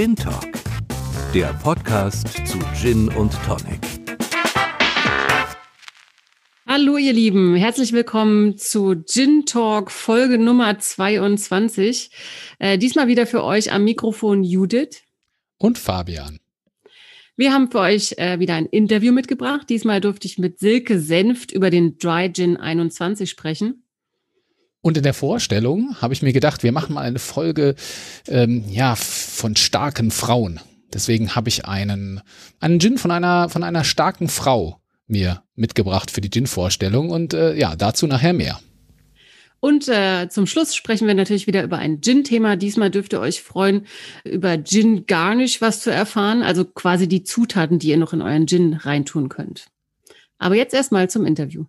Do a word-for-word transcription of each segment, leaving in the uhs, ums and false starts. Gin Talk, der Podcast zu Gin und Tonic. Hallo ihr Lieben, herzlich willkommen zu Gin Talk Folge Nummer zweiundzwanzig. Äh, diesmal wieder für euch am Mikrofon Judith und Fabian. Wir haben für euch äh, wieder ein Interview mitgebracht. Diesmal durfte ich mit Silke Senft über den Dry Gin einundzwanzig sprechen. Und in der Vorstellung habe ich mir gedacht, wir machen mal eine Folge ähm, ja, von starken Frauen. Deswegen habe ich einen, einen Gin von einer, von einer starken Frau mir mitgebracht für die Gin-Vorstellung. Und äh, ja, dazu nachher mehr. Und äh, zum Schluss sprechen wir natürlich wieder über ein Gin-Thema. Diesmal dürft ihr euch freuen, über Gin Garnish was zu erfahren. Also quasi die Zutaten, die ihr noch in euren Gin reintun könnt. Aber jetzt erstmal zum Interview.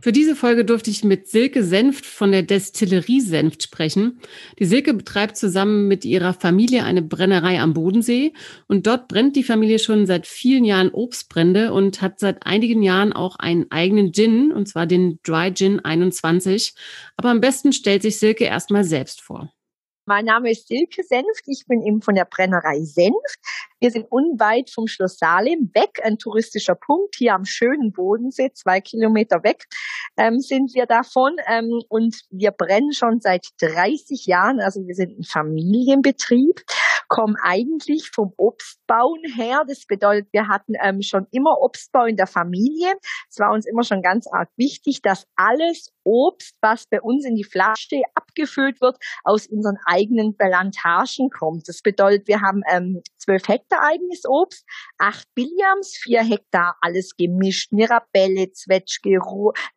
Für diese Folge durfte ich mit Silke Senft von der Destillerie Senft sprechen. Die Silke betreibt zusammen mit ihrer Familie eine Brennerei am Bodensee und dort brennt die Familie schon seit vielen Jahren Obstbrände und hat seit einigen Jahren auch einen eigenen Gin, und zwar den Dry Gin einundzwanzig. Aber am besten stellt sich Silke erstmal selbst vor. Mein Name ist Silke Senft, ich bin eben von der Brennerei Senft. Wir sind unweit vom Schloss Salem weg, ein touristischer Punkt hier am schönen Bodensee, zwei Kilometer weg ähm, sind wir davon. Ähm, und wir brennen schon seit dreißig Jahren, also wir sind ein Familienbetrieb, kommen eigentlich vom Obstbauen her. Das bedeutet, wir hatten ähm, schon immer Obstbau in der Familie. Es war uns immer schon ganz arg wichtig, dass alles Obst, was bei uns in die Flasche abgefüllt wird, aus unseren eigenen Plantagen kommt. Das bedeutet, wir haben ähm, zwölf Hektar eigenes Obst, acht Billiams, vier Hektar alles gemischt, Mirabelle, Zwetschge,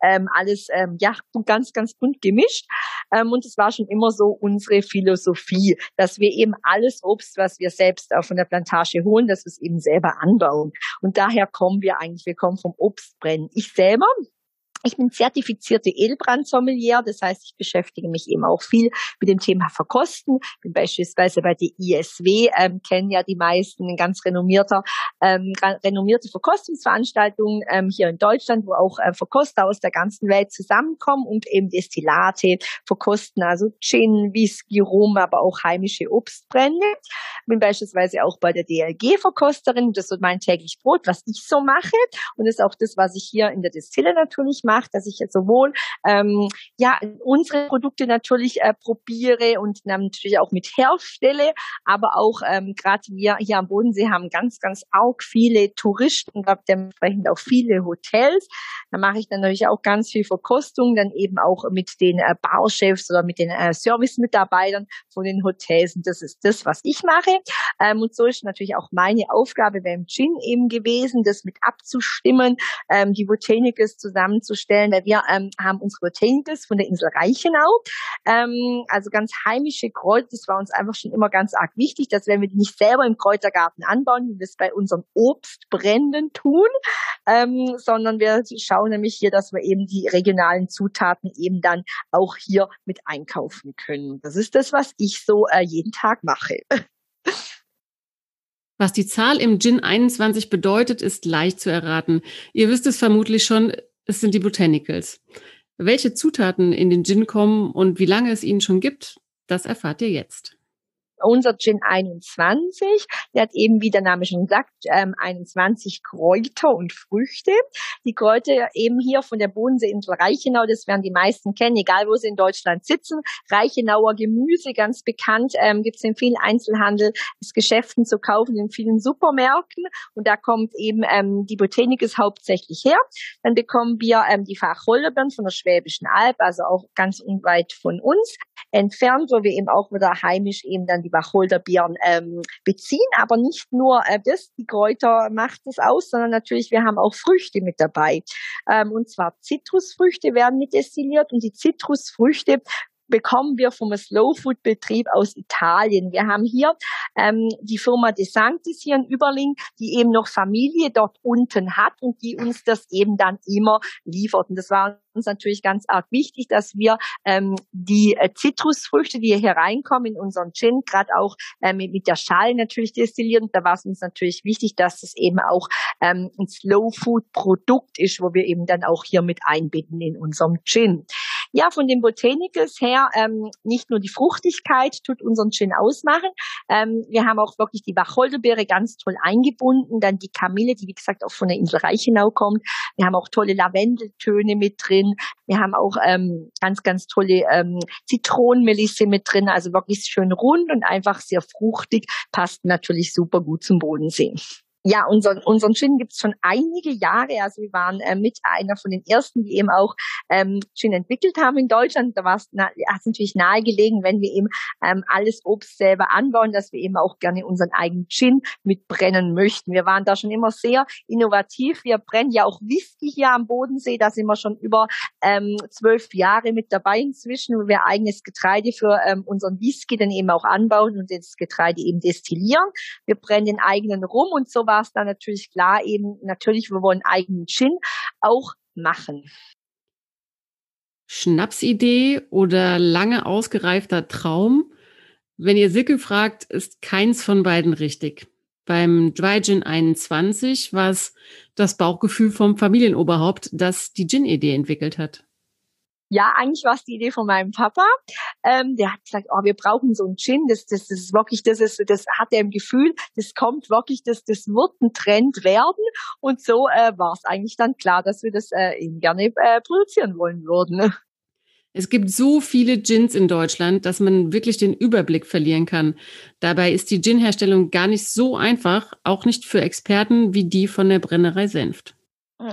ähm, alles ähm, ja ganz, ganz bunt gemischt. Ähm, und es war schon immer so unsere Philosophie, dass wir eben alles Obst, was wir selbst auch von der Plantage holen, dass wir es eben selber anbauen. Und daher kommen wir eigentlich, wir kommen vom Obstbrennen. Ich selber Ich bin zertifizierte Edelbrandsommelier, das heißt, ich beschäftige mich eben auch viel mit dem Thema Verkosten. Bin beispielsweise bei der I S W, ähm, kennen ja die meisten, eine ganz renommierter, ähm, renommierte Verkostungsveranstaltungen ähm, hier in Deutschland, wo auch äh, Verkoster aus der ganzen Welt zusammenkommen und eben Destillate verkosten, also Gin, Whisky, Rum, aber auch heimische Obstbrände. Bin beispielsweise auch bei der D L G-Verkosterin, das ist mein täglich Brot, was ich so mache und das ist auch das, was ich hier in der Destille natürlich mache. Macht, dass ich jetzt sowohl ähm, ja unsere Produkte natürlich äh, probiere und dann natürlich auch mit herstelle, aber auch ähm, gerade wir hier am Bodensee haben ganz, ganz arg viele Touristen, dementsprechend auch viele Hotels. Da mache ich dann natürlich auch ganz viel Verkostung, dann eben auch mit den äh, Barchefs oder mit den äh, Servicemitarbeitern von den Hotels und das ist das, was ich mache. Ähm, und so ist natürlich auch meine Aufgabe beim Gin eben gewesen, das mit abzustimmen, ähm, die Botanicals zusammenzustellen, weil wir ähm, haben unsere Botanicals von der Insel Reichenau, ähm, also ganz heimische Kräuter, das war uns einfach schon immer ganz arg wichtig, dass wenn wir die nicht selber im Kräutergarten anbauen, wie wir es bei unseren Obstbränden tun, ähm, sondern wir schauen nämlich hier, dass wir eben die regionalen Zutaten eben dann auch hier mit einkaufen können. Das ist das, was ich so äh, jeden Tag mache. Was die Zahl im Gin einundzwanzig bedeutet, ist leicht zu erraten. Ihr wisst es vermutlich schon, es sind die Botanicals. Welche Zutaten in den Gin kommen und wie lange es ihn schon gibt, das erfahrt ihr jetzt. Unser Gin einundzwanzig, der hat eben, wie der Name schon sagt, einundzwanzig Kräuter und Früchte. Die Kräuter eben hier von der Bodenseeinsel Reichenau, das werden die meisten kennen, egal wo sie in Deutschland sitzen. Reichenauer Gemüse, ganz bekannt, ähm, gibt es in vielen Einzelhandel, ist Geschäften zu kaufen, in vielen Supermärkten. Und da kommt eben ähm, die Botanicals hauptsächlich her. Dann bekommen wir ähm, die Facholderbeeren von der Schwäbischen Alb, also auch ganz unweit von uns entfernt, wo wir eben auch wieder heimisch eben dann die die Wacholderbeeren ähm, beziehen, aber nicht nur äh, das, die Kräuter macht es aus, sondern natürlich, wir haben auch Früchte mit dabei. Ähm, und zwar Zitrusfrüchte werden mit destilliert und die Zitrusfrüchte bekommen wir vom Slow-Food-Betrieb aus Italien. Wir haben hier ähm, die Firma De Sanctis hier in Überlingen, die eben noch Familie dort unten hat und die uns das eben dann immer liefert. Und das war uns natürlich ganz arg wichtig, dass wir ähm, die Zitrusfrüchte, die hier reinkommen in unseren Gin, gerade auch ähm, mit der Schale natürlich destillieren. Und da war es uns natürlich wichtig, dass es eben auch ähm, ein Slow-Food-Produkt ist, wo wir eben dann auch hier mit einbinden in unserem Gin. Ja, von den Botanicals her, ähm, nicht nur die Fruchtigkeit tut unseren Gin ausmachen. Ähm, wir haben auch wirklich die Wacholderbeere ganz toll eingebunden, dann die Kamille, die wie gesagt auch von der Insel Reichenau kommt. Wir haben auch tolle Lavendeltöne mit drin. Wir haben auch ähm, ganz, ganz tolle ähm, Zitronenmelisse mit drin. Also wirklich schön rund und einfach sehr fruchtig. Passt natürlich super gut zum Bodensee. Ja, unseren, unseren Gin gibt's schon einige Jahre. Also wir waren äh, mit einer von den ersten, die eben auch ähm, Gin entwickelt haben in Deutschland. Da war es na, natürlich nahegelegen, wenn wir eben ähm, alles Obst selber anbauen, dass wir eben auch gerne unseren eigenen Gin mitbrennen möchten. Wir waren da schon immer sehr innovativ. Wir brennen ja auch Whisky hier am Bodensee. Da sind wir schon über ähm, zwölf Jahre mit dabei inzwischen, wo wir eigenes Getreide für ähm, unseren Whisky dann eben auch anbauen und das Getreide eben destillieren. Wir brennen den eigenen Rum und so war es dann natürlich klar, eben natürlich, wir wollen eigenen Gin auch machen. Schnapsidee oder lange ausgereifter Traum? Wenn ihr Silke fragt, ist keins von beiden richtig. Beim Dry Gin einundzwanzig war es das Bauchgefühl vom Familienoberhaupt, das die Gin-Idee entwickelt hat. Ja, eigentlich war es die Idee von meinem Papa. Ähm, der hat gesagt, oh, wir brauchen so einen Gin. Das, das, das ist wirklich, das ist, das hat er im Gefühl. Das kommt wirklich, das, das wird ein Trend werden. Und so äh, war es eigentlich dann klar, dass wir das äh, eben gerne äh, produzieren wollen würden. Es gibt so viele Gins in Deutschland, dass man wirklich den Überblick verlieren kann. Dabei ist die Gin-Herstellung gar nicht so einfach, auch nicht für Experten wie die von der Brennerei Senft.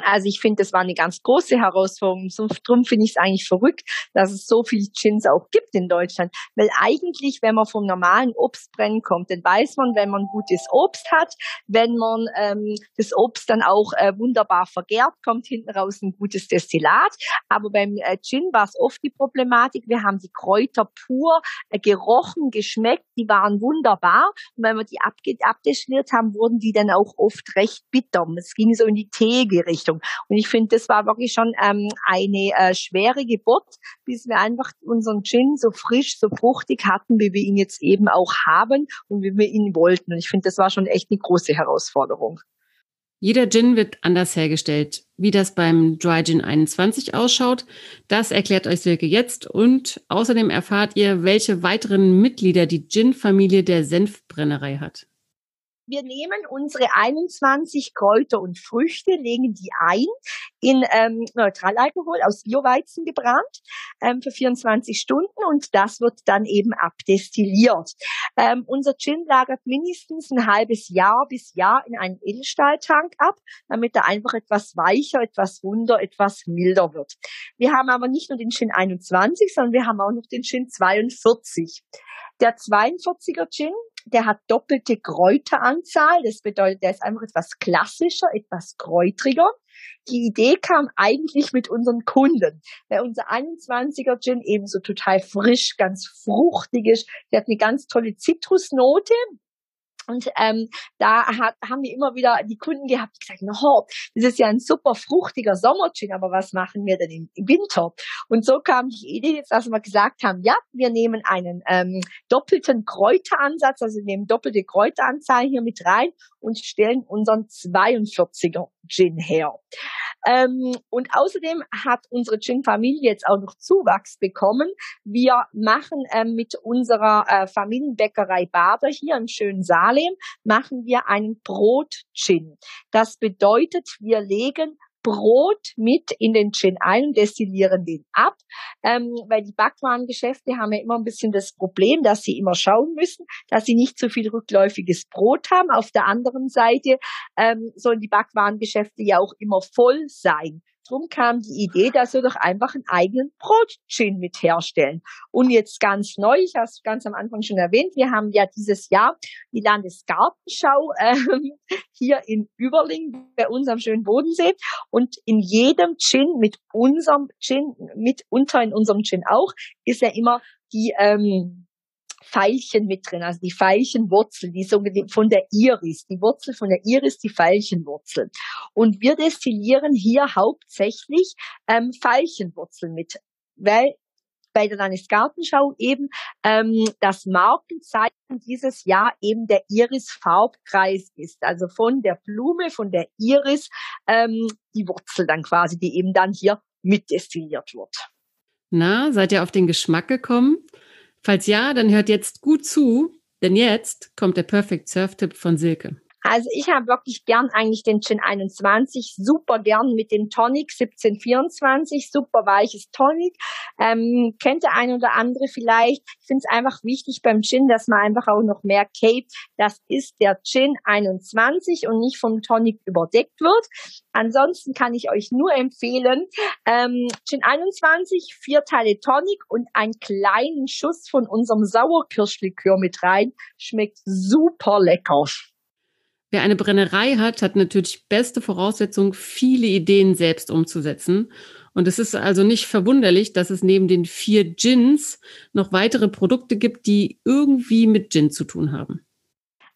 Also ich finde, das war eine ganz große Herausforderung. So, drum finde ich es eigentlich verrückt, dass es so viele Gins auch gibt in Deutschland. Weil eigentlich, wenn man vom normalen Obstbrennen kommt, dann weiß man, wenn man gutes Obst hat, wenn man ähm, das Obst dann auch äh, wunderbar vergärt, kommt hinten raus ein gutes Destillat. Aber beim äh, Gin war es oft die Problematik, wir haben die Kräuter pur äh, gerochen, geschmeckt, die waren wunderbar. Und wenn wir die abge- abdestilliert haben, wurden die dann auch oft recht bitter. Es ging so in die Teegerichte. Richtung. Und ich finde, das war wirklich schon ähm, eine äh, schwere Geburt, bis wir einfach unseren Gin so frisch, so fruchtig hatten, wie wir ihn jetzt eben auch haben und wie wir ihn wollten. Und ich finde, das war schon echt eine große Herausforderung. Jeder Gin wird anders hergestellt. Wie das beim Dry Gin einundzwanzig ausschaut, das erklärt euch Silke jetzt. Und außerdem erfahrt ihr, welche weiteren Mitglieder die Gin-Familie der Senfbrennerei hat. Wir nehmen unsere einundzwanzig Kräuter und Früchte, legen die ein in ähm, Neutralalkohol aus Bioweizen gebrannt ähm, für vierundzwanzig Stunden und das wird dann eben abdestilliert. Ähm, unser Gin lagert mindestens ein halbes Jahr bis Jahr in einem Edelstahltank ab, damit er einfach etwas weicher, etwas runder, etwas milder wird. Wir haben aber nicht nur den Gin einundzwanzig, sondern wir haben auch noch den Gin zweiundvierzig. Der zweiundvierziger Gin, der hat doppelte Kräuteranzahl. Das bedeutet, der ist einfach etwas klassischer, etwas kräutriger. Die Idee kam eigentlich mit unseren Kunden, weil unser einundzwanziger Gin eben so total frisch, ganz fruchtig ist. Der hat eine ganz tolle Zitrusnote. Und ähm, da hat, haben wir immer wieder die Kunden gehabt, die gesagt haben, oh, das ist ja ein super fruchtiger Sommergin, aber was machen wir denn im, im Winter? Und so kam die Idee jetzt, dass wir gesagt haben, ja, wir nehmen einen ähm, doppelten Kräuteransatz, also wir nehmen doppelte Kräuteranzahl hier mit rein und stellen unseren zweiundvierziger Gin her. Ähm, und außerdem hat unsere Gin-Familie jetzt auch noch Zuwachs bekommen. Wir machen ähm, mit unserer äh, Familienbäckerei Bader hier im schönen Salem, machen wir einen Brot-Gin. Das bedeutet, wir legen Brot mit in den Gin ein und destillieren den ab, ähm, weil die Backwarengeschäfte haben ja immer ein bisschen das Problem, dass sie immer schauen müssen, dass sie nicht zu viel rückläufiges Brot haben. Auf der anderen Seite ähm, sollen die Backwarengeschäfte ja auch immer voll sein. Drum kam die Idee, dass wir doch einfach einen eigenen Brot-Gin mit herstellen. Und jetzt ganz neu, ich habe es ganz am Anfang schon erwähnt, wir haben ja dieses Jahr die Landesgartenschau äh, hier in Überlingen bei uns am schönen Bodensee. Und in jedem Gin, mit unserem Gin, mitunter in unserem Gin auch, ist ja immer die ähm, Veilchen mit drin, also die Veilchenwurzel, die sogenannte von der Iris, die Wurzel von der Iris, die Veilchenwurzel. Und wir destillieren hier hauptsächlich ähm, Veilchenwurzeln mit, weil bei der Landesgartenschau eben ähm, das Markenzeichen dieses Jahr eben der Iris-Farbkreis ist, also von der Blume, von der Iris ähm, die Wurzel dann quasi, die eben dann hier mit destilliert wird. Na, seid ihr auf den Geschmack gekommen? Falls ja, dann hört jetzt gut zu, denn jetzt kommt der Perfect Surf-Tipp von Silke. Also ich habe wirklich gern eigentlich den Gin einundzwanzig, super gern mit dem Tonic siebzehn vierundzwanzig, super weiches Tonic. Ähm, kennt der ein oder andere vielleicht. Ich finde es einfach wichtig beim Gin, dass man einfach auch noch mehr merkt, das ist der Gin einundzwanzig und nicht vom Tonic überdeckt wird. Ansonsten kann ich euch nur empfehlen, ähm, Gin einundzwanzig, vier Teile Tonic und einen kleinen Schuss von unserem Sauerkirschlikör mit rein. Schmeckt super lecker. Wer eine Brennerei hat, hat natürlich beste Voraussetzungen, viele Ideen selbst umzusetzen. Und es ist also nicht verwunderlich, dass es neben den vier Gins noch weitere Produkte gibt, die irgendwie mit Gin zu tun haben.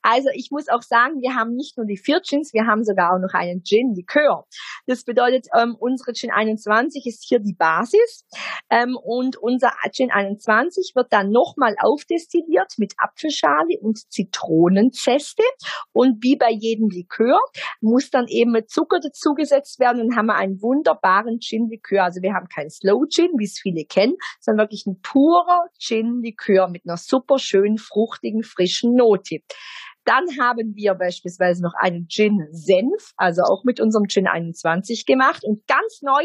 Also ich muss auch sagen, wir haben nicht nur die vier Gins, wir haben sogar auch noch einen Gin-Likör. Das bedeutet, ähm, unsere Gin einundzwanzig ist hier die Basis ähm, und unser Gin einundzwanzig wird dann nochmal aufdestilliert mit Apfelschale und Zitronenzeste und wie bei jedem Likör muss dann eben Zucker dazugesetzt werden und haben wir einen wunderbaren Gin-Likör. Also wir haben keinen Slow-Gin, wie es viele kennen, sondern wirklich ein purer Gin-Likör mit einer super schönen, fruchtigen, frischen Note. Dann haben wir beispielsweise noch einen Gin-Senf, also auch mit unserem Gin einundzwanzig gemacht. Und ganz neu,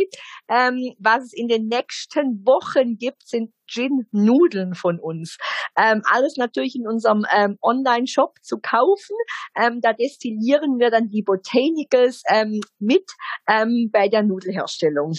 ähm, was es in den nächsten Wochen gibt, sind Gin-Nudeln von uns. Ähm, alles natürlich in unserem ähm, Online-Shop zu kaufen. Ähm, da destillieren wir dann die Botanicals ähm, mit ähm, bei der Nudelherstellung.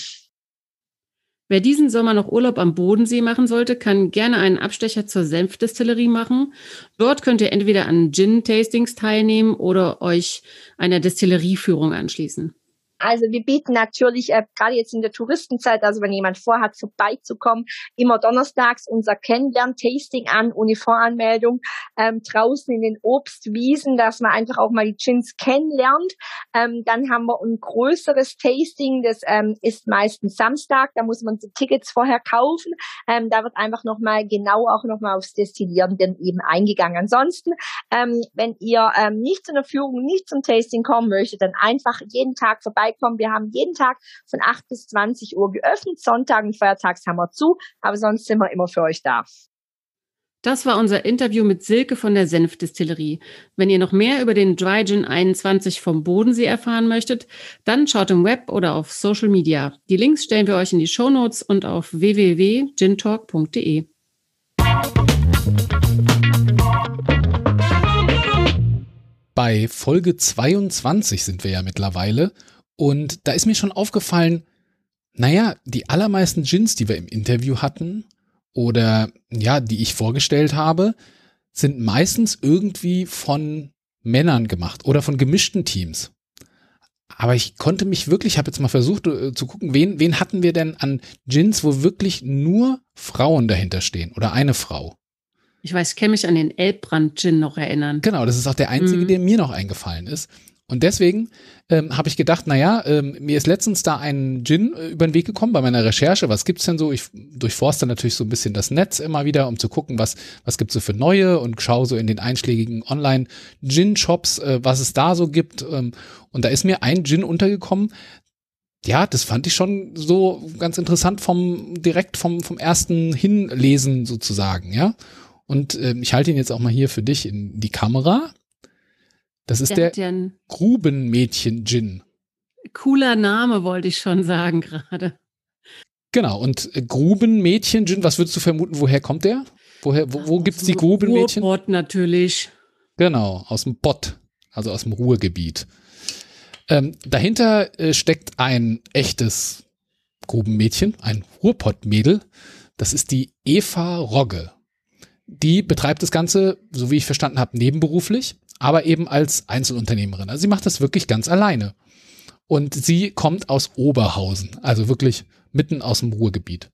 Wer diesen Sommer noch Urlaub am Bodensee machen sollte, kann gerne einen Abstecher zur Senfdestillerie machen. Dort könnt ihr entweder an Gin-Tastings teilnehmen oder euch einer Destillerieführung anschließen. Also wir bieten natürlich, äh, gerade jetzt in der Touristenzeit, also wenn jemand vorhat, vorbeizukommen, immer donnerstags unser Kennenlern-Tasting an, ohne Voranmeldung, ähm, draußen in den Obstwiesen, dass man einfach auch mal die Gins kennenlernt. Ähm, dann haben wir ein größeres Tasting, das ähm, ist meistens Samstag, da muss man die Tickets vorher kaufen. Ähm, da wird einfach nochmal genau auch nochmal aufs Destillieren dann eben eingegangen. Ansonsten, ähm, wenn ihr ähm, nicht zu einer Führung, nicht zum Tasting kommen möchtet, dann einfach jeden Tag vorbei kommen. Wir haben jeden Tag von acht bis zwanzig Uhr geöffnet. Sonntagen und feiertags haben wir zu, aber sonst sind wir immer für euch da. Das war unser Interview mit Silke von der Senfdestillerie. Wenn ihr noch mehr über den Dry Gin einundzwanzig vom Bodensee erfahren möchtet, dann schaut im Web oder auf Social Media. Die Links stellen wir euch in die Shownotes und auf w w w punkt gin talk punkt d e. Bei Folge zweiundzwanzig sind wir ja mittlerweile. Und da ist mir schon aufgefallen, naja, die allermeisten Gins, die wir im Interview hatten oder ja, die ich vorgestellt habe, sind meistens irgendwie von Männern gemacht oder von gemischten Teams. Aber ich konnte mich wirklich, ich habe jetzt mal versucht äh, zu gucken, wen, wen hatten wir denn an Gins, wo wirklich nur Frauen dahinter stehen oder eine Frau? Ich weiß, ich kann mich an den Elbbrand-Gin noch erinnern. Genau, das ist auch der einzige, mhm. der mir noch eingefallen ist. Und deswegen ähm, habe ich gedacht, naja, ähm, mir ist letztens da ein Gin äh, über den Weg gekommen bei meiner Recherche. Was gibt's denn so? Ich durchforste natürlich so ein bisschen das Netz immer wieder, um zu gucken, was was gibt's so für neue und schaue so in den einschlägigen Online-Gin-Shops, äh, was es da so gibt. Ähm, und da ist mir ein Gin untergekommen. Ja, das fand ich schon so ganz interessant vom direkt vom vom ersten Hinlesen sozusagen, ja. Und ähm, ich halte ihn jetzt auch mal hier für dich in die Kamera. Das ist der, der ja Grubenmädchen-Gin. Cooler Name, wollte ich schon sagen gerade. Genau, und Grubenmädchen-Gin, was würdest du vermuten, woher kommt der? Woher, wo wo gibt es die Grubenmädchen? Aus dem Ruhrpott natürlich. Genau, aus dem Pott, also aus dem Ruhrgebiet. Ähm, dahinter äh, steckt ein echtes Grubenmädchen, ein Ruhrpott-Mädel. Das ist die Eva Rogge. Die betreibt das Ganze, so wie ich verstanden habe, nebenberuflich, aber eben als Einzelunternehmerin. Also sie macht das wirklich ganz alleine. Und sie kommt aus Oberhausen, also wirklich mitten aus dem Ruhrgebiet.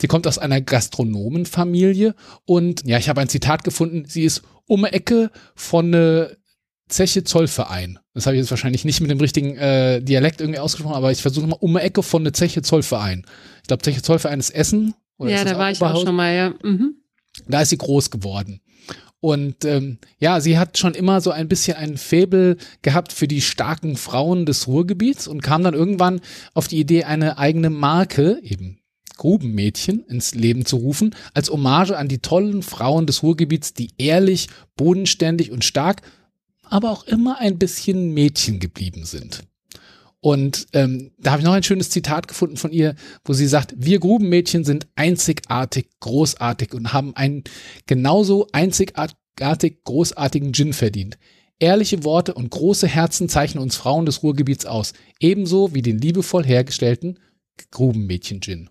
Sie kommt aus einer Gastronomenfamilie und ja, ich habe ein Zitat gefunden, sie ist um die Ecke von äh, Zeche Zollverein. Das habe ich jetzt wahrscheinlich nicht mit dem richtigen äh, Dialekt irgendwie ausgesprochen, aber ich versuche mal um die Ecke von der Zeche Zollverein. Ich glaube, Zeche Zollverein ist Essen. Oder ja, ist da war ich auch schon mal, ja. Mhm. Da ist sie groß geworden. Und ähm, ja, sie hat schon immer so ein bisschen ein Faible gehabt für die starken Frauen des Ruhrgebiets und kam dann irgendwann auf die Idee, eine eigene Marke, eben Grubenmädchen ins Leben zu rufen, als Hommage an die tollen Frauen des Ruhrgebiets, die ehrlich, bodenständig und stark, aber auch immer ein bisschen Mädchen geblieben sind. Und ähm, da habe ich noch ein schönes Zitat gefunden von ihr, wo sie sagt, wir Grubenmädchen sind einzigartig, großartig und haben einen genauso einzigartig, großartigen Gin verdient. Ehrliche Worte und große Herzen zeichnen uns Frauen des Ruhrgebiets aus, ebenso wie den liebevoll hergestellten Grubenmädchen-Gin.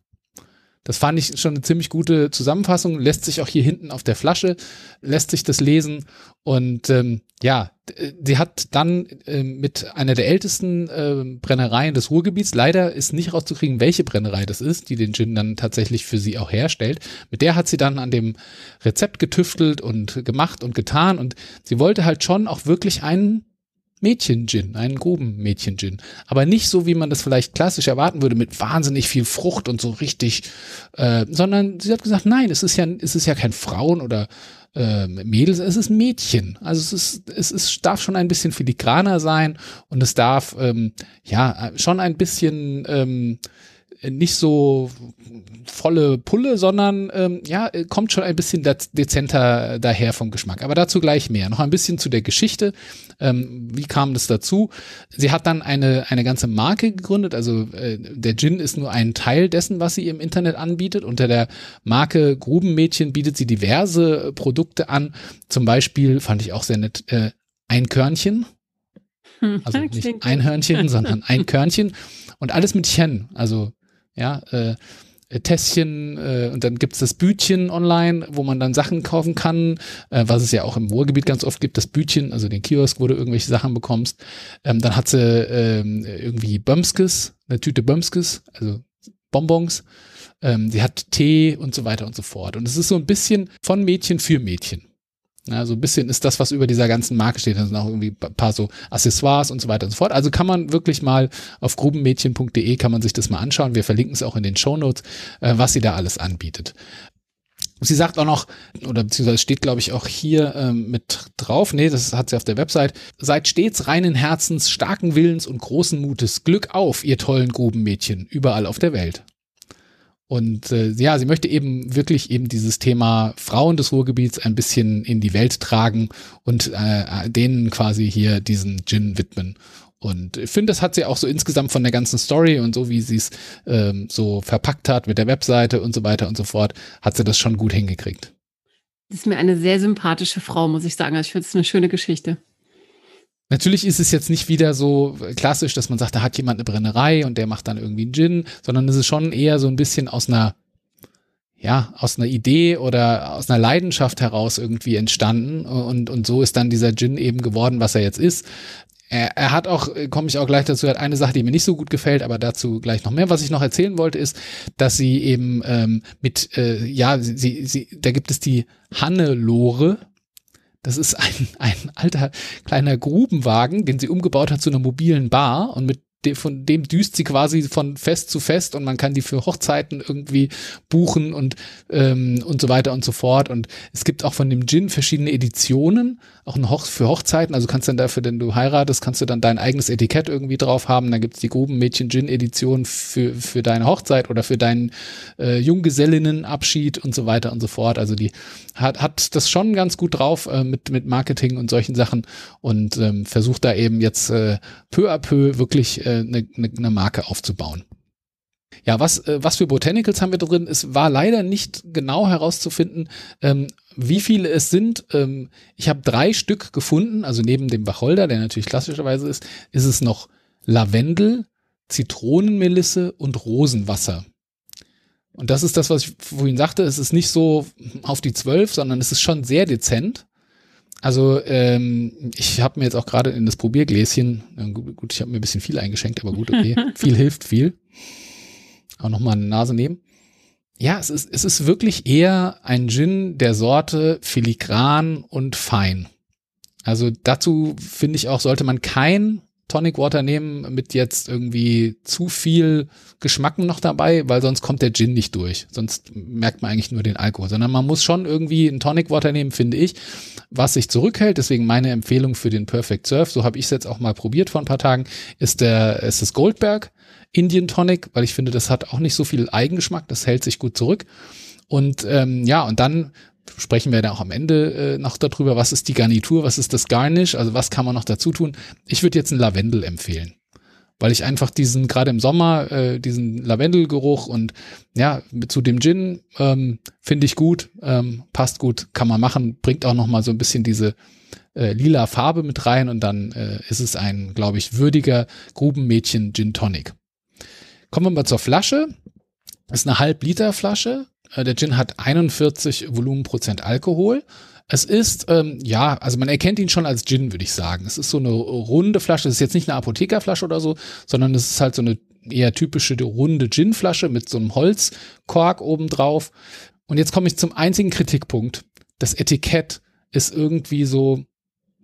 Das fand ich schon eine ziemlich gute Zusammenfassung, lässt sich auch hier hinten auf der Flasche, lässt sich das lesen und ähm, ja, sie hat dann äh, mit einer der ältesten äh, Brennereien des Ruhrgebiets, leider ist nicht rauszukriegen, welche Brennerei das ist, die den Gin dann tatsächlich für sie auch herstellt, mit der hat sie dann an dem Rezept getüftelt und gemacht und getan und sie wollte halt schon auch wirklich einen Mädchen-Gin, einen Grubenmädchen-Gin. Aber nicht so, wie man das vielleicht klassisch erwarten würde, mit wahnsinnig viel Frucht und so richtig, äh, sondern sie hat gesagt, nein, es ist ja, es ist ja kein Frauen- oder äh, Mädels, es ist ein Mädchen. Also es ist, es ist, darf schon ein bisschen filigraner sein und es darf ähm, ja schon ein bisschen ähm, nicht so volle Pulle, sondern ähm, ja, kommt schon ein bisschen dezenter daher vom Geschmack. Aber dazu gleich mehr. Noch ein bisschen zu der Geschichte. Ähm, wie kam das dazu? Sie hat dann eine, eine ganze Marke gegründet. Also äh, der Gin ist nur ein Teil dessen, was sie im Internet anbietet. Unter der Marke Grubenmädchen bietet sie diverse äh, Produkte an. Zum Beispiel, fand ich auch sehr nett, äh, ein Körnchen. Also nicht ein Hörnchen, sondern ein Körnchen. Und alles mit Chen. Also ja, äh, Tässchen äh, und dann gibt es das Bütchen online, wo man dann Sachen kaufen kann, äh, was es ja auch im Ruhrgebiet ganz oft gibt, das Bütchen, also den Kiosk, wo du irgendwelche Sachen bekommst. Ähm, dann hat sie ähm, irgendwie Bömskes, eine Tüte Bömskes, also Bonbons. Ähm, sie hat Tee und so weiter und so fort. Und es ist so ein bisschen von Mädchen für Mädchen. Ja, so ein bisschen ist das, was über dieser ganzen Marke steht. Da sind auch irgendwie ein paar so Accessoires und so weiter und so fort. Also kann man wirklich mal auf grubenmädchen punkt de kann man sich das mal anschauen. Wir verlinken es auch in den Shownotes, äh, was sie da alles anbietet. Sie sagt auch noch, oder beziehungsweise steht, glaube ich, auch hier ähm, mit drauf, nee, das hat sie auf der Website, seid stets reinen Herzens, starken Willens und großen Mutes. Glück auf, ihr tollen Grubenmädchen, überall auf der Welt. Und äh, ja, sie möchte eben wirklich eben dieses Thema Frauen des Ruhrgebiets ein bisschen in die Welt tragen und äh, denen quasi hier diesen Gin widmen. Und ich finde, das hat sie auch so insgesamt von der ganzen Story und so, wie sie es ähm, so verpackt hat mit der Webseite und so weiter und so fort, hat sie das schon gut hingekriegt. Das ist mir eine sehr sympathische Frau, muss ich sagen. Also ich finde es eine schöne Geschichte. Natürlich ist es jetzt nicht wieder so klassisch, dass man sagt, da hat jemand eine Brennerei und der macht dann irgendwie einen Gin, sondern es ist schon eher so ein bisschen aus einer, ja, aus einer Idee oder aus einer Leidenschaft heraus irgendwie entstanden und, und so ist dann dieser Gin eben geworden, was er jetzt ist. Er, er hat auch, komme ich auch gleich dazu, hat eine Sache, die mir nicht so gut gefällt, aber dazu gleich noch mehr. Was ich noch erzählen wollte, ist, dass sie eben ähm, mit, äh, ja, sie, sie, da gibt es die Hannelore. Das ist ein, ein alter kleiner Grubenwagen, den sie umgebaut hat zu einer mobilen Bar und mit dem, von dem düst sie quasi von Fest zu Fest und man kann die für Hochzeiten irgendwie buchen und, ähm, und so weiter und so fort. Und es gibt auch von dem Gin verschiedene Editionen, auch ein Hoch, für Hochzeiten. Also kannst dann dafür, wenn du heiratest, kannst du dann dein eigenes Etikett irgendwie drauf haben. Dann gibt es die Grubenmädchen-Gin-Edition für, für deine Hochzeit oder für deinen äh, Junggesellinnenabschied und so weiter und so fort. Also die hat, hat das schon ganz gut drauf äh, mit, mit Marketing und solchen Sachen und ähm, versucht da eben jetzt äh, peu à peu wirklich äh, Eine, eine Marke aufzubauen. Ja, was, was für Botanicals haben wir drin? Es war leider nicht genau herauszufinden, ähm, wie viele es sind. Ähm, ich habe drei Stück gefunden, also neben dem Wacholder, der natürlich klassischerweise ist, ist es noch Lavendel, Zitronenmelisse und Rosenwasser. Und das ist das, was ich vorhin sagte, es ist nicht so auf die zwölf, sondern es ist schon sehr dezent. Also ähm, ich habe mir jetzt auch gerade in das Probiergläschen, äh, gut, gut, ich habe mir ein bisschen viel eingeschenkt, aber gut, okay, viel hilft viel. Auch nochmal eine Nase nehmen. Ja, es ist, es ist wirklich eher ein Gin der Sorte filigran und fein. Also dazu, finde ich auch, sollte man kein Tonic Water nehmen mit jetzt irgendwie zu viel Geschmacken noch dabei, weil sonst kommt der Gin nicht durch. Sonst merkt man eigentlich nur den Alkohol, sondern man muss schon irgendwie ein Tonic Water nehmen, finde ich, was sich zurückhält, deswegen meine Empfehlung für den Perfect Surf, so habe ich es jetzt auch mal probiert vor ein paar Tagen, ist der ist das Goldberg Indian Tonic, weil ich finde, das hat auch nicht so viel Eigengeschmack, das hält sich gut zurück. Und ähm, ja, und dann sprechen wir dann auch am Ende äh, noch darüber, was ist die Garnitur, was ist das Garnish, also was kann man noch dazu tun. Ich würde jetzt einen Lavendel empfehlen, weil ich einfach diesen, gerade im Sommer, äh, diesen Lavendelgeruch und ja, zu dem Gin ähm, finde ich gut, ähm, passt gut, kann man machen, bringt auch nochmal so ein bisschen diese äh, lila Farbe mit rein und dann äh, ist es ein, glaube ich, würdiger Grubenmädchen-Gin Tonic. Kommen wir mal zur Flasche. Das ist eine Halb-Liter-Flasche. Der Gin hat einundvierzig Volumenprozent Alkohol. Es ist, ähm, ja, also man erkennt ihn schon als Gin, würde ich sagen. Es ist so eine runde Flasche. Es ist jetzt nicht eine Apothekerflasche oder so, sondern es ist halt so eine eher typische runde Ginflasche mit so einem Holzkork obendrauf. Und jetzt komme ich zum einzigen Kritikpunkt. Das Etikett ist irgendwie so,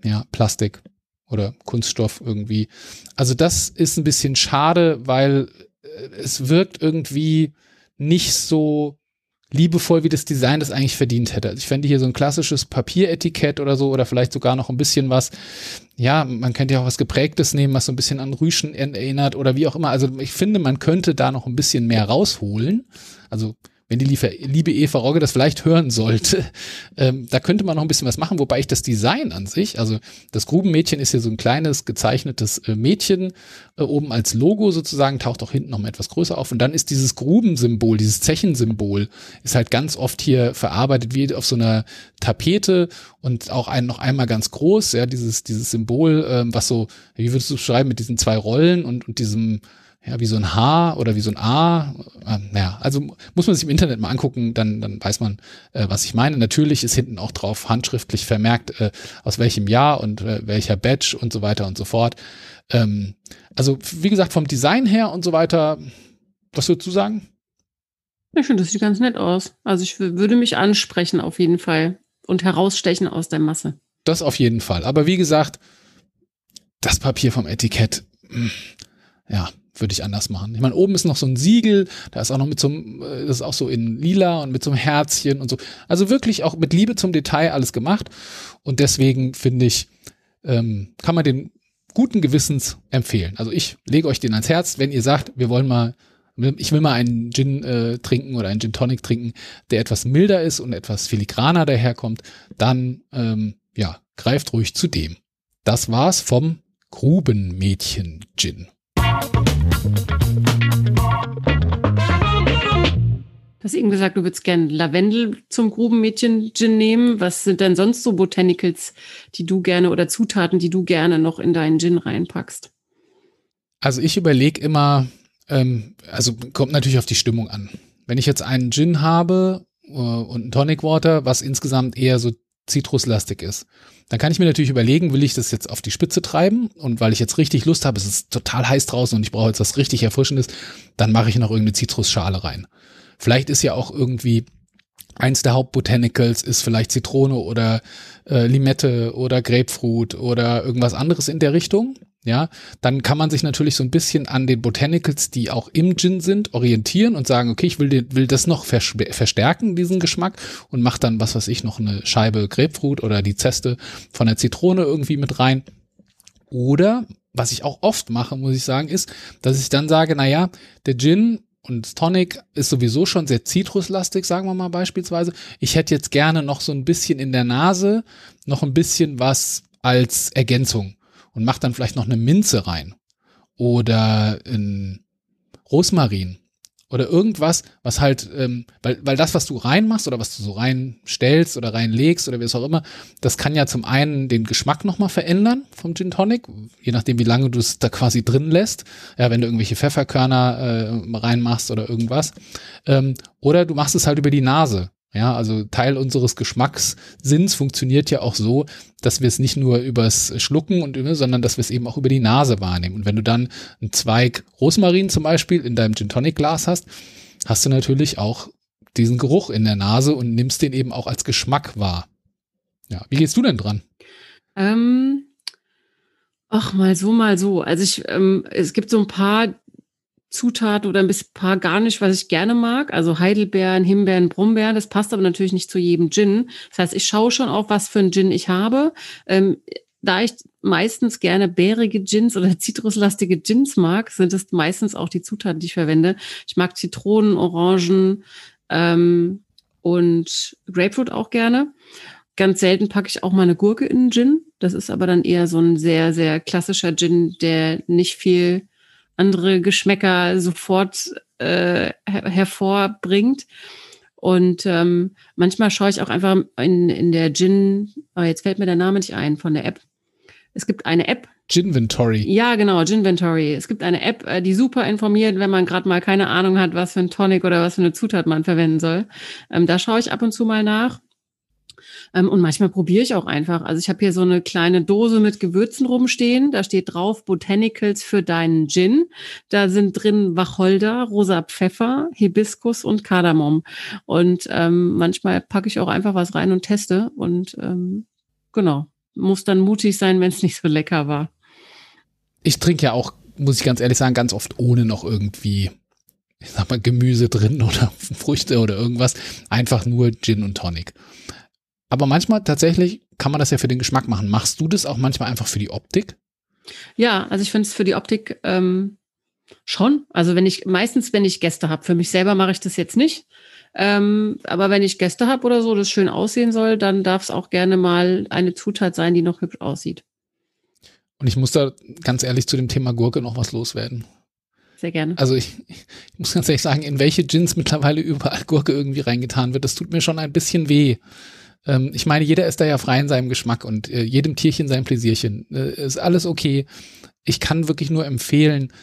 ja, Plastik oder Kunststoff irgendwie. Also das ist ein bisschen schade, weil es wirkt irgendwie nicht so liebevoll, wie das Design das eigentlich verdient hätte. Also ich fände hier so ein klassisches Papieretikett oder so oder vielleicht sogar noch ein bisschen was, ja, man könnte ja auch was Geprägtes nehmen, was so ein bisschen an Rüschen erinnert oder wie auch immer. Also ich finde, man könnte da noch ein bisschen mehr rausholen. Also wenn die liebe Eva Rogge das vielleicht hören sollte, ähm, da könnte man noch ein bisschen was machen, wobei ich das Design an sich, also das Grubenmädchen ist hier so ein kleines gezeichnetes äh, Mädchen, äh, oben als Logo sozusagen, taucht auch hinten noch mal etwas größer auf und dann ist dieses Grubensymbol, dieses Zechensymbol, ist halt ganz oft hier verarbeitet, wie auf so einer Tapete und auch ein, noch einmal ganz groß, ja, dieses, dieses Symbol, ähm, was so, wie würdest du es schreiben, mit diesen zwei Rollen und, und diesem, ja, wie so ein H oder wie so ein A. Ähm, naja, also muss man sich im Internet mal angucken, dann, dann weiß man, äh, was ich meine. Natürlich ist hinten auch drauf handschriftlich vermerkt, äh, aus welchem Jahr und äh, welcher Batch und so weiter und so fort. Ähm, also, wie gesagt, vom Design her und so weiter, was würdest du sagen? Ich finde, das sieht ganz nett aus. Also ich würde mich ansprechen auf jeden Fall und herausstechen aus der Masse. Das auf jeden Fall. Aber wie gesagt, das Papier vom Etikett, mh, ja, würde ich anders machen. Ich meine, oben ist noch so ein Siegel, da ist auch noch mit so einem, das ist auch so in lila und mit so einem Herzchen und so. Also wirklich auch mit Liebe zum Detail alles gemacht und deswegen finde ich, ähm, kann man den guten Gewissens empfehlen. Also ich lege euch den ans Herz, wenn ihr sagt, wir wollen mal, ich will mal einen Gin äh, trinken oder einen Gin Tonic trinken, der etwas milder ist und etwas filigraner daherkommt, dann, ähm, ja, greift ruhig zu dem. Das war's vom Grubenmädchen-Gin. Du hast eben gesagt, du würdest gerne Lavendel zum Grubenmädchen-Gin nehmen. Was sind denn sonst so Botanicals, die du gerne oder Zutaten, die du gerne noch in deinen Gin reinpackst? Also ich überlege immer, ähm, also kommt natürlich auf die Stimmung an. Wenn ich jetzt einen Gin habe äh, und ein Tonic Water, was insgesamt eher so zitruslastig ist. Dann kann ich mir natürlich überlegen, will ich das jetzt auf die Spitze treiben? Und weil ich jetzt richtig Lust habe, es ist total heiß draußen und ich brauche jetzt was richtig Erfrischendes, dann mache ich noch irgendeine Zitrusschale rein. Vielleicht ist ja auch irgendwie eins der Hauptbotanicals ist vielleicht Zitrone oder äh, Limette oder Grapefruit oder irgendwas anderes in der Richtung. Ja, dann kann man sich natürlich so ein bisschen an den Botanicals, die auch im Gin sind, orientieren und sagen, okay, ich will, den, will das noch verstärken, diesen Geschmack und mach dann, was weiß ich, noch eine Scheibe Grapefruit oder die Zeste von der Zitrone irgendwie mit rein. Oder, was ich auch oft mache, muss ich sagen, ist, dass ich dann sage, naja, der Gin und das Tonic ist sowieso schon sehr zitruslastig, sagen wir mal beispielsweise. Ich hätte jetzt gerne noch so ein bisschen in der Nase, noch ein bisschen was als Ergänzung. Und macht dann vielleicht noch eine Minze rein oder ein Rosmarin oder irgendwas, was halt, ähm, weil, weil das, was du reinmachst oder was du so reinstellst oder reinlegst oder wie es auch immer, das kann ja zum einen den Geschmack nochmal verändern vom Gin Tonic, je nachdem, wie lange du es da quasi drin lässt, ja, wenn du irgendwelche Pfefferkörner äh, reinmachst oder irgendwas. Ähm, oder du machst es halt über die Nase. Ja, also Teil unseres Geschmackssinns funktioniert ja auch so, dass wir es nicht nur übers Schlucken und über, sondern dass wir es eben auch über die Nase wahrnehmen. Und wenn du dann einen Zweig Rosmarin zum Beispiel in deinem Gin Tonic Glas hast, hast du natürlich auch diesen Geruch in der Nase und nimmst den eben auch als Geschmack wahr. Ja, wie gehst du denn dran? Ähm, ach, mal so, mal so. Also ich, ähm, es gibt so ein paar Zutaten oder ein bisschen paar Garnisch, was ich gerne mag. Also Heidelbeeren, Himbeeren, Brombeeren. Das passt aber natürlich nicht zu jedem Gin. Das heißt, ich schaue schon auf, was für einen Gin ich habe. Ähm, da ich meistens gerne bärige Gins oder zitruslastige Gins mag, sind es meistens auch die Zutaten, die ich verwende. Ich mag Zitronen, Orangen ähm, und Grapefruit auch gerne. Ganz selten packe ich auch mal eine Gurke in einen Gin. Das ist aber dann eher so ein sehr, sehr klassischer Gin, der nicht viel andere Geschmäcker sofort äh, her- hervorbringt. Und ähm, manchmal schaue ich auch einfach in, in der Gin, oh, jetzt fällt mir der Name nicht ein, von der App. Es gibt eine App. Ginventory. Ja, genau, Ginventory. Es gibt eine App, die super informiert, wenn man gerade mal keine Ahnung hat, was für ein Tonic oder was für eine Zutat man verwenden soll. Ähm, da schaue ich ab und zu mal nach. Ähm, und manchmal probiere ich auch einfach. Also ich habe hier so eine kleine Dose mit Gewürzen rumstehen. Da steht drauf Botanicals für deinen Gin. Da sind drin Wacholder, rosa Pfeffer, Hibiskus und Kardamom. Und ähm, manchmal packe ich auch einfach was rein und teste. Und ähm, genau, muss dann mutig sein, wenn es nicht so lecker war. Ich trinke ja auch, muss ich ganz ehrlich sagen, ganz oft ohne noch irgendwie, ich sag mal, Gemüse drin oder Früchte oder irgendwas. Einfach nur Gin und Tonic. Aber manchmal tatsächlich kann man das ja für den Geschmack machen. Machst du das auch manchmal einfach für die Optik? Ja, also ich finde es für die Optik ähm, schon. Also wenn ich meistens, wenn ich Gäste habe, für mich selber mache ich das jetzt nicht. Ähm, aber wenn ich Gäste habe oder so, das schön aussehen soll, dann darf es auch gerne mal eine Zutat sein, die noch hübsch aussieht. Und ich muss da ganz ehrlich zu dem Thema Gurke noch was loswerden. Sehr gerne. Also ich, ich muss ganz ehrlich sagen, in welche Gins mittlerweile überall Gurke irgendwie reingetan wird, das tut mir schon ein bisschen weh. Ich meine, jeder ist da ja frei in seinem Geschmack und äh, jedem Tierchen sein Pläsierchen. Äh, ist alles okay. Ich kann wirklich nur empfehlen,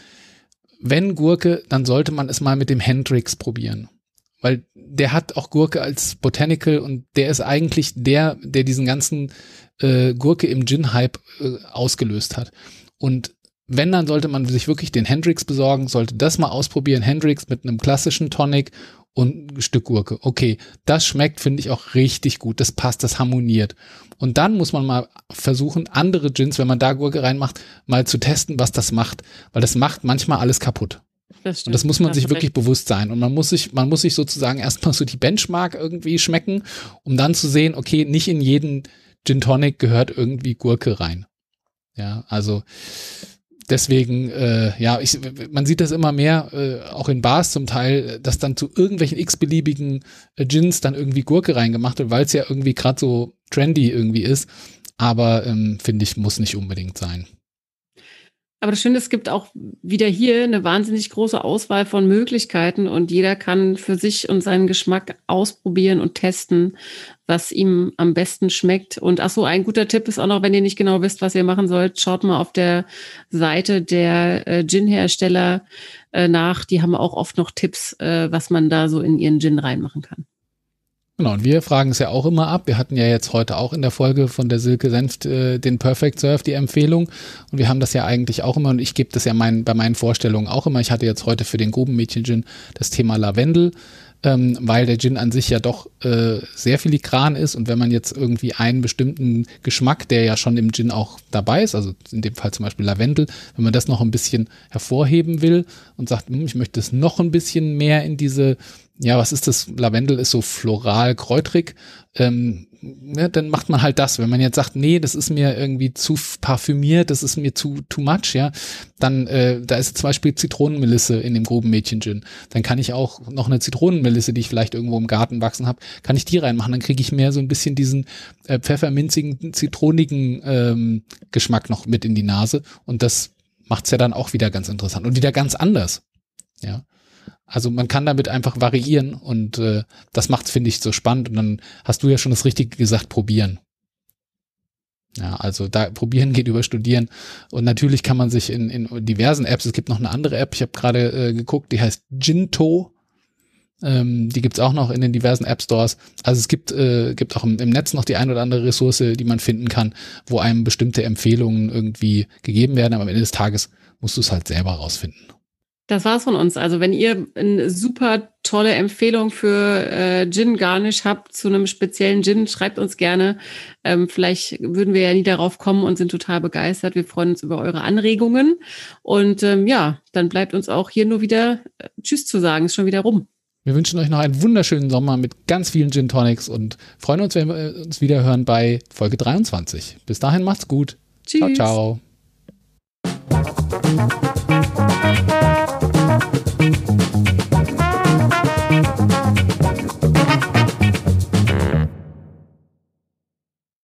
wenn Gurke, dann sollte man es mal mit dem Hendrick's probieren. Weil der hat auch Gurke als Botanical und der ist eigentlich der, der diesen ganzen äh, Gurke im Gin-Hype äh, ausgelöst hat. Und wenn, dann sollte man sich wirklich den Hendrick's besorgen, sollte das mal ausprobieren. Hendrick's mit einem klassischen Tonic und ein Stück Gurke. Okay, das schmeckt, finde ich, auch richtig gut. Das passt, das harmoniert. Und dann muss man mal versuchen, andere Gins, wenn man da Gurke reinmacht, mal zu testen, was das macht. Weil das macht manchmal alles kaputt. Das stimmt, und das muss man sich wirklich bewusst sein. Und man muss sich, man muss sich sozusagen erstmal so die Benchmark irgendwie schmecken, um dann zu sehen, okay, nicht in jeden Gin Tonic gehört irgendwie Gurke rein. Ja, also deswegen, äh, ja, ich, man sieht das immer mehr, äh, auch in Bars zum Teil, dass dann zu irgendwelchen x-beliebigen äh, Gins dann irgendwie Gurke reingemacht wird, weil es ja irgendwie gerade so trendy irgendwie ist. Aber ähm, finde ich, muss nicht unbedingt sein. Aber das Schöne, es gibt auch wieder hier eine wahnsinnig große Auswahl von Möglichkeiten und jeder kann für sich und seinen Geschmack ausprobieren und testen, was ihm am besten schmeckt. Und ach so, ein guter Tipp ist auch noch, wenn ihr nicht genau wisst, was ihr machen sollt, schaut mal auf der Seite der äh, Gin-Hersteller äh, nach. Die haben auch oft noch Tipps, äh, was man da so in ihren Gin reinmachen kann. Genau, und wir fragen es ja auch immer ab. Wir hatten ja jetzt heute auch in der Folge von der Silke Senft äh, den Perfect Serve, die Empfehlung. Und wir haben das ja eigentlich auch immer, und ich gebe das ja mein, bei meinen Vorstellungen auch immer. Ich hatte jetzt heute für den Grubenmädchen-Gin das Thema Lavendel, ähm, weil der Gin an sich ja doch äh, sehr filigran ist. Und wenn man jetzt irgendwie einen bestimmten Geschmack, der ja schon im Gin auch dabei ist, also in dem Fall zum Beispiel Lavendel, wenn man das noch ein bisschen hervorheben will und sagt, hm, ich möchte es noch ein bisschen mehr in diese, ja, was ist das? Lavendel ist so floral, kräutrig. Ähm, ja, dann macht man halt das. Wenn man jetzt sagt, nee, das ist mir irgendwie zu parfümiert, das ist mir zu too much, ja, dann äh, da ist zum Beispiel Zitronenmelisse in dem Grubenmädchen-Gin. Dann kann ich auch noch eine Zitronenmelisse, die ich vielleicht irgendwo im Garten wachsen habe, kann ich die reinmachen. Dann kriege ich mehr so ein bisschen diesen äh, pfefferminzigen, zitronigen ähm, Geschmack noch mit in die Nase. Und das macht's ja dann auch wieder ganz interessant und wieder ganz anders, ja. Also man kann damit einfach variieren und äh, das macht's, finde ich, so spannend. Und dann hast du ja schon das Richtige gesagt, probieren. Ja, also da probieren geht über studieren. Und natürlich kann man sich in, in diversen Apps, es gibt noch eine andere App, ich habe gerade äh, geguckt, die heißt Jinto. Ähm, die gibt's auch noch in den diversen App-Stores. Also es gibt äh, gibt auch im, im Netz noch die ein oder andere Ressource, die man finden kann, wo einem bestimmte Empfehlungen irgendwie gegeben werden. Aber am Ende des Tages musst du es halt selber rausfinden. Das war's von uns. Also wenn ihr eine super tolle Empfehlung für äh, Gin-Garnish habt zu einem speziellen Gin, schreibt uns gerne. Ähm, vielleicht würden wir ja nie darauf kommen und sind total begeistert. Wir freuen uns über eure Anregungen. Und ähm, ja, dann bleibt uns auch hier nur wieder äh, Tschüss zu sagen. Ist schon wieder rum. Wir wünschen euch noch einen wunderschönen Sommer mit ganz vielen Gin-Tonics und freuen uns, wenn wir uns wieder hören bei Folge dreiundzwanzig. Bis dahin macht's gut. Tschüss. Ciao, ciao.